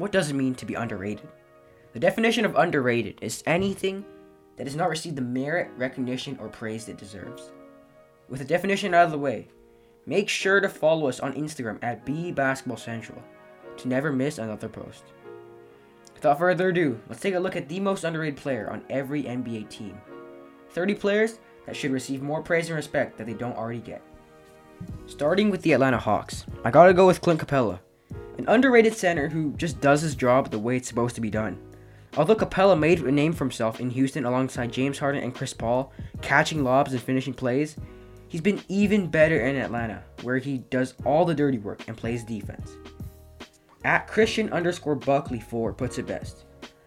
What does it mean to be underrated? The definition of underrated is anything that has not received the merit, recognition, or praise it deserves. With the definition out of the way, make sure to follow us on Instagram at BBasketballCentral to never miss another post. Without further ado, let's take a look at the most underrated player on every NBA team. 30 players that should receive more praise and respect that they don't already get. Starting with the Atlanta Hawks, I gotta go with Clint Capela, an underrated center who just does his job the way it's supposed to be done. Although Capela made a name for himself in Houston alongside James Harden and Chris Paul, catching lobs and finishing plays, he's been even better in Atlanta, where he does all the dirty work and plays defense. At Christian_Buckley4 puts it best.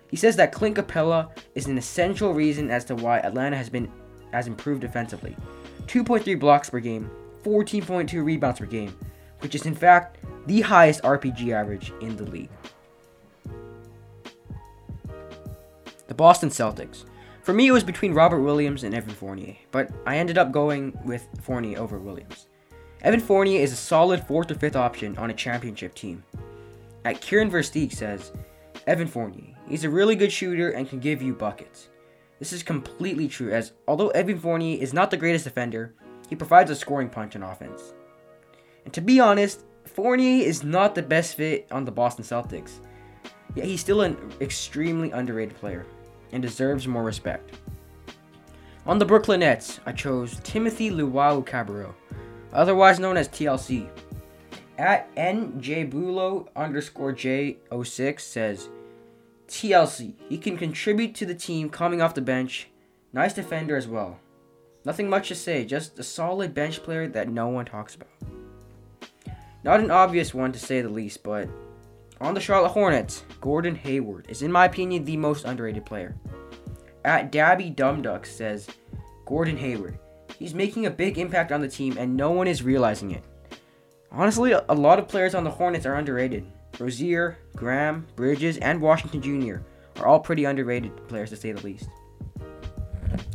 He says that Clint Capela is an essential reason as to why Atlanta has improved defensively. 2.3 blocks per game, 14.2 rebounds per game, which is in fact the highest RPG average in the league. The Boston Celtics. For me, it was between Robert Williams and Evan Fournier, but I ended up going with Fournier over Williams. Evan Fournier is a solid 4th or 5th option on a championship team. At Kieran Versteek says, Evan Fournier, he's a really good shooter and can give you buckets. This is completely true, as although Evan Fournier is not the greatest defender, he provides a scoring punch on offense. And to be honest, Fournier is not the best fit on the Boston Celtics, yet he's still an extremely underrated player and deserves more respect. On the Brooklyn Nets, I chose Timothy Luwawu-Cabarrot, otherwise known as TLC. At njbulo_j06 says, TLC, he can contribute to the team coming off the bench, nice defender as well. Nothing much to say, just a solid bench player that no one talks about. Not an obvious one to say the least, but on the Charlotte Hornets, Gordon Hayward is in my opinion the most underrated player. At Dabby Dumduck says, Gordon Hayward, he's making a big impact on the team and no one is realizing it. Honestly, a lot of players on the Hornets are underrated. Rozier, Graham, Bridges, and Washington Jr. are all pretty underrated players to say the least.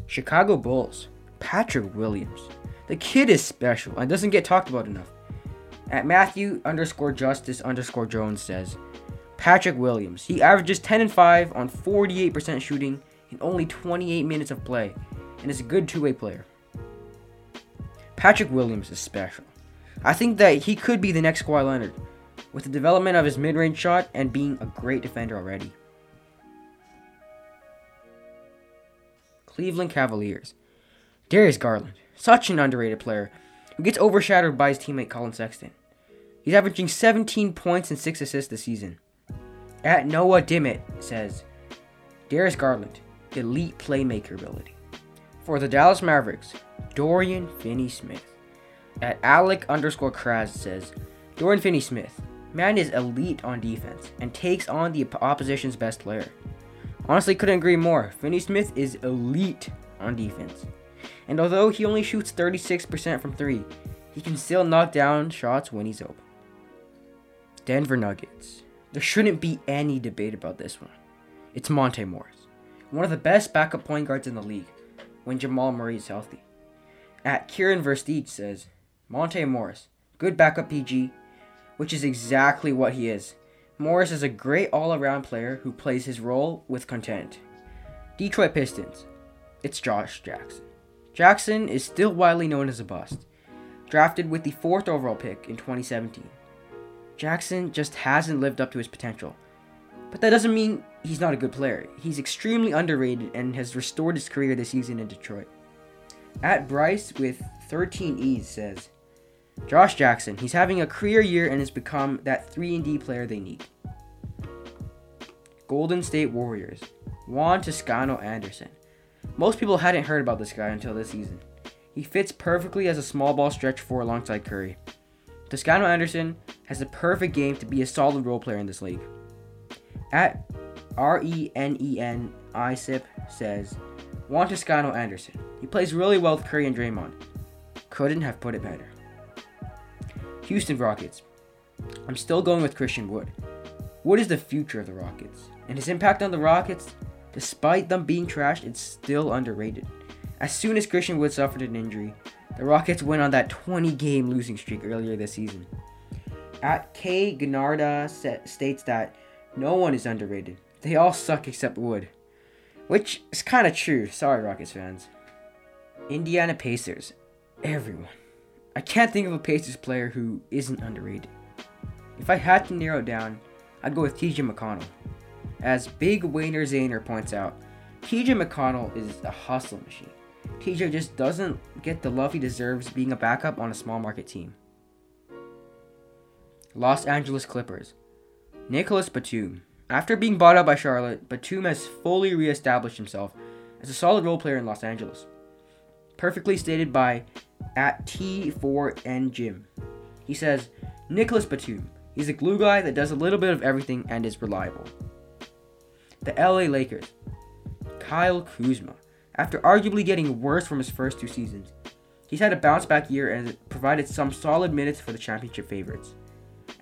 Chicago Bulls, Patrick Williams. The kid is special and doesn't get talked about enough. At Matthew_Justice_Jones says, Patrick Williams, he averages 10 and 5 on 48% shooting in only 28 minutes of play and is a good two-way player. Patrick Williams is special. I think that he could be the next Kawhi Leonard, with the development of his mid-range shot and being a great defender already. Cleveland Cavaliers. Darius Garland, such an underrated player, who gets overshadowed by his teammate Colin Sexton. He's averaging 17 points and 6 assists this season. At Noah Dimmitt says, Darius Garland, elite playmaker ability. For the Dallas Mavericks, Dorian Finney-Smith. At Alec_Kraz says, Dorian Finney-Smith, man is elite on defense and takes on the opposition's best player. Honestly, couldn't agree more. Finney-Smith is elite on defense. And although he only shoots 36% from 3, he can still knock down shots when he's open. Denver Nuggets. There shouldn't be any debate about this one. It's Monte Morris, one of the best backup point guards in the league when Jamal Murray is healthy. At Kieran Versteeg says, Monte Morris, good backup PG, which is exactly what he is. Morris is a great all-around player who plays his role with content. Detroit Pistons, it's Josh Jackson. Jackson is still widely known as a bust, drafted with the 4th overall pick in 2017. Jackson just hasn't lived up to his potential, but that doesn't mean he's not a good player. He's extremely underrated and has restored his career this season in Detroit. At Bryce with 13 E's says, Josh Jackson, he's having a career year and has become that 3-and-D player they need. Golden State Warriors, Juan Toscano Anderson. Most people hadn't heard about this guy until this season. He fits perfectly as a small ball stretch four alongside Curry. Toscano Anderson has the perfect game to be a solid role player in this league. At RENEN ISIP says, Juan Toscano Anderson, he plays really well with Curry and Draymond. Couldn't have put it better. Houston Rockets. I'm still going with Christian Wood. Wood is the future of the Rockets, and his impact on the Rockets, despite them being trashed, it's still underrated. As soon as Christian Wood suffered an injury, the Rockets went on that 20-game losing streak earlier this season. At K. Gnarda states that No one is underrated. They all suck except Wood. Which is kind of true. Sorry, Rockets fans. Indiana Pacers. Everyone. I can't think of a Pacers player who isn't underrated. If I had to narrow it down, I'd go with TJ McConnell. As Big Wayner Zaner points out, TJ McConnell is a hustle machine. TJ just doesn't get the love he deserves being a backup on a small market team. Los Angeles Clippers. Nicholas Batum. After being bought out by Charlotte, Batum has fully reestablished himself as a solid role player in Los Angeles. Perfectly stated by @T4NJim. He says, Nicholas Batum. He's a glue guy that does a little bit of everything and is reliable. The LA Lakers. Kyle Kuzma. After arguably getting worse from his first two seasons, he's had a bounce-back year and has provided some solid minutes for the championship favorites.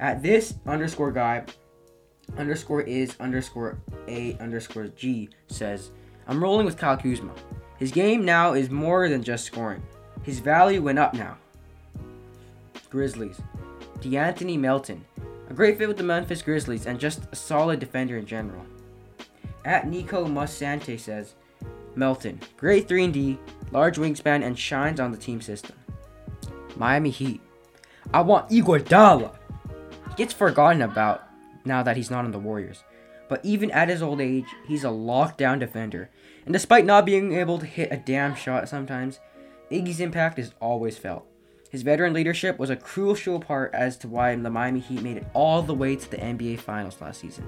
@this_guy_is_a_g says, I'm rolling with Kyle Kuzma. His game now is more than just scoring. His value went up now. Grizzlies. DeAnthony Melton. A great fit with the Memphis Grizzlies and just a solid defender in general. @Nico Musante says, Melton, great 3-and-D, large wingspan, and shines on the team system. Miami Heat. I want Iguodala. He gets forgotten about now that he's not on the Warriors. But even at his old age, he's a lockdown defender. And despite not being able to hit a damn shot sometimes, Iggy's impact is always felt. His veteran leadership was a crucial part as to why the Miami Heat made it all the way to the NBA Finals last season.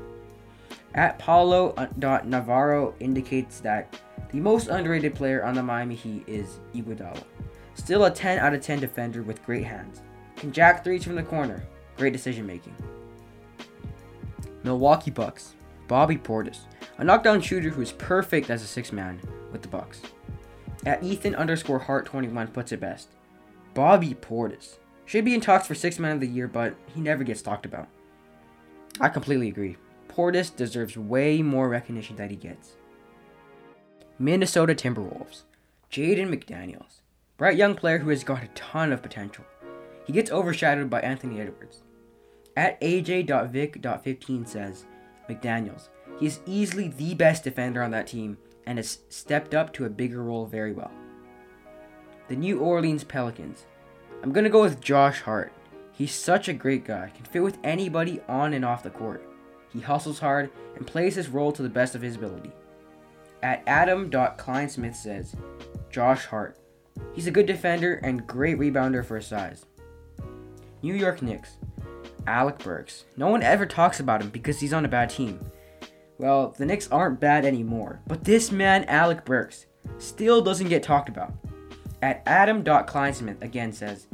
@Paulo.Navarro indicates that the most underrated player on the Miami Heat is Iguodala. Still a 10 out of 10 defender with great hands. Can jack threes from the corner. Great decision making. Milwaukee Bucks. Bobby Portis. A knockdown shooter who is perfect as a 6-man with the Bucks. @Ethan_Hart21 puts it best. Bobby Portis. Should be in talks for 6-man of the year, but he never gets talked about. I completely agree. Portis deserves way more recognition than he gets. Minnesota Timberwolves. Jaden McDaniels. Bright young player who has got a ton of potential. He gets overshadowed by Anthony Edwards. @aj.vic.15 says, McDaniels. He is easily the best defender on that team and has stepped up to a bigger role very well. The New Orleans Pelicans. I'm going to go with Josh Hart. He's such a great guy. Can fit with anybody on and off the court. He hustles hard and plays his role to the best of his ability. @Adam.KleinSmith says, Josh Hart. He's a good defender and great rebounder for his size. New York Knicks. Alec Burks. No one ever talks about him because he's on a bad team. Well, the Knicks aren't bad anymore, but this man, Alec Burks, still doesn't get talked about. @Adam.KleinSmith again says,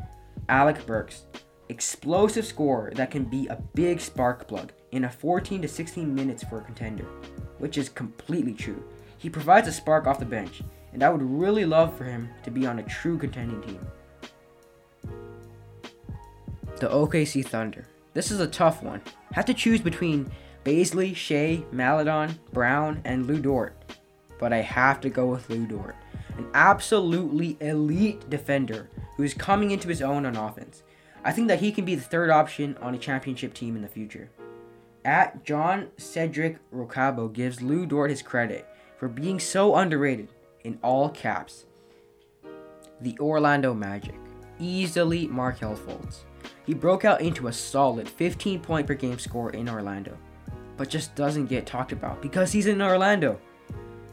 Alec Burks. Explosive scorer that can be a big spark plug in a 14 to 16 minutes for a contender, which is completely true. He provides a spark off the bench, and I would really love for him to be on a true contending team. The OKC Thunder. This is a tough one. Had to choose between Bazley, Shea, Maladon, Brown, and Lou Dort. But I have to go with Lou Dort. An absolutely elite defender who is coming into his own on offense. I think that he can be the third option on a championship team in the future. @JohnCedricRocabo gives Lou Dort his credit for being so underrated, in all caps. The Orlando Magic. Easily Markelle Fultz. He broke out into a solid 15-point per game score in Orlando, but just doesn't get talked about because he's in Orlando.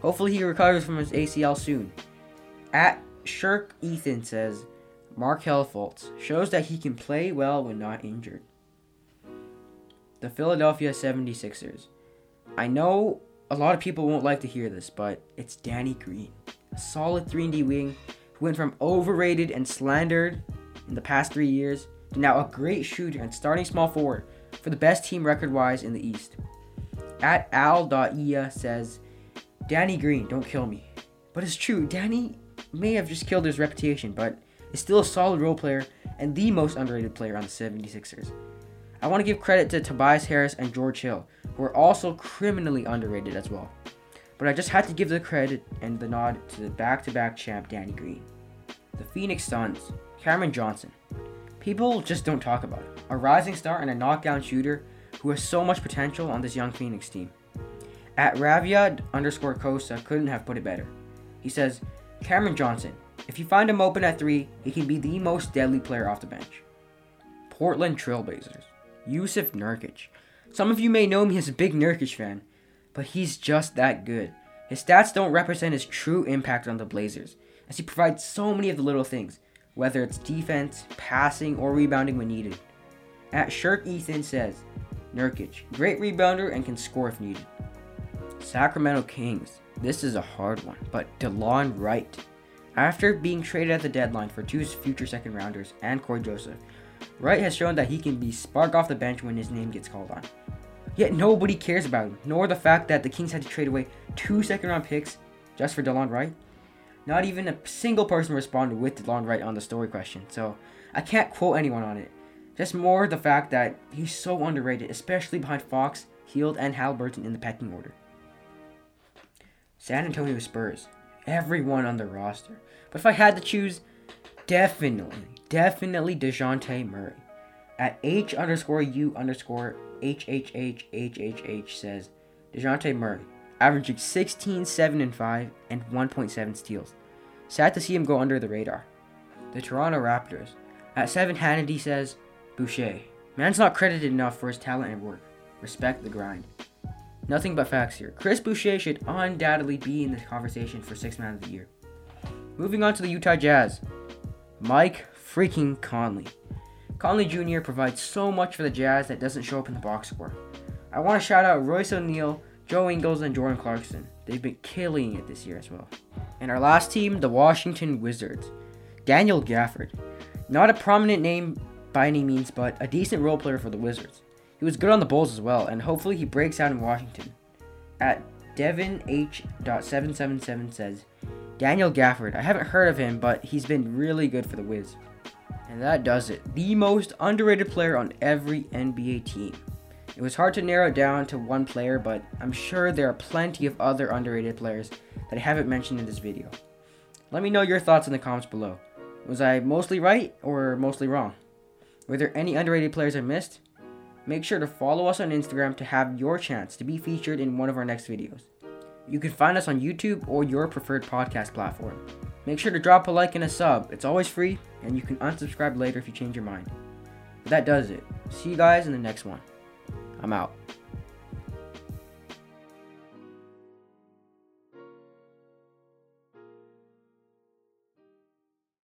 Hopefully he recovers from his ACL soon. @Shirk Ethan says, Markelle Fultz shows that he can play well when not injured. The Philadelphia 76ers. I know a lot of people won't like to hear this, but it's Danny Green, a solid 3-and-D wing who went from overrated and slandered in the past 3 years to now a great shooter and starting small forward for the best team record-wise in the East. @Al.Ia says, Danny Green, don't kill me. But it's true, Danny may have just killed his reputation, but is still a solid role player and the most underrated player on the 76ers. I want to give credit to Tobias Harris and George Hill, who are also criminally underrated as well. But I just had to give the credit and the nod to the back-to-back champ Danny Green. The Phoenix Suns. Cameron Johnson. People just don't talk about him. A rising star and a knockdown shooter who has so much potential on this young Phoenix team. At Ravia_Costa couldn't have put it better. He says, Cameron Johnson, if you find him open at 3, he can be the most deadly player off the bench. Portland Trailblazers. Yusuf Nurkic. Some of you may know me as a big Nurkic fan, but he's just that good. His stats don't represent his true impact on the Blazers, as he provides so many of the little things, whether it's defense, passing, or rebounding when needed. At Shirk Ethan says, Nurkic, great rebounder and can score if needed. Sacramento Kings. This is a hard one, but DeLon Wright. After being traded at the deadline for 2 future second rounders and Corey Joseph, Wright has shown that he can be spark off the bench when his name gets called on. Yet nobody cares about him, nor the fact that the Kings had to trade away 2 second round picks just for DeLon Wright. Not even a single person responded with DeLon Wright on the story question, so I can't quote anyone on it. Just more the fact that he's so underrated, especially behind Fox, Hield, and Haliburton in the pecking order. San Antonio Spurs. Everyone on the roster. But if I had to choose, definitely DeJounte Murray. At H_U_HHHHHH says, DeJounte Murray, averaging 16, 7, and 5, and 1.7 steals. Sad to see him go under the radar. The Toronto Raptors. At 7 Hannity says, Boucher. Man's not credited enough for his talent and work. Respect the grind. Nothing but facts here. Chris Boucher should undoubtedly be in this conversation for 6th Man of the Year. Moving on to the Utah Jazz. Mike freaking Conley. Conley Jr. provides so much for the Jazz that doesn't show up in the box score. I want to shout out Royce O'Neal, Joe Ingles, and Jordan Clarkson. They've been killing it this year as well. And our last team, the Washington Wizards. Daniel Gafford. Not a prominent name by any means, but a decent role player for the Wizards. He was good on the Bulls as well, and hopefully he breaks out in Washington. At Devin H.777 says, Daniel Gafford, I haven't heard of him, but he's been really good for the Wiz. And that does it. The most underrated player on every NBA team. It was hard to narrow down to one player, but I'm sure there are plenty of other underrated players that I haven't mentioned in this video. Let me know your thoughts in the comments below. Was I mostly right or mostly wrong? Were there any underrated players I missed? Make sure to follow us on Instagram to have your chance to be featured in one of our next videos. You can find us on YouTube or your preferred podcast platform. Make sure to drop a like and a sub. It's always free, and you can unsubscribe later if you change your mind. But that does it. See you guys in the next one.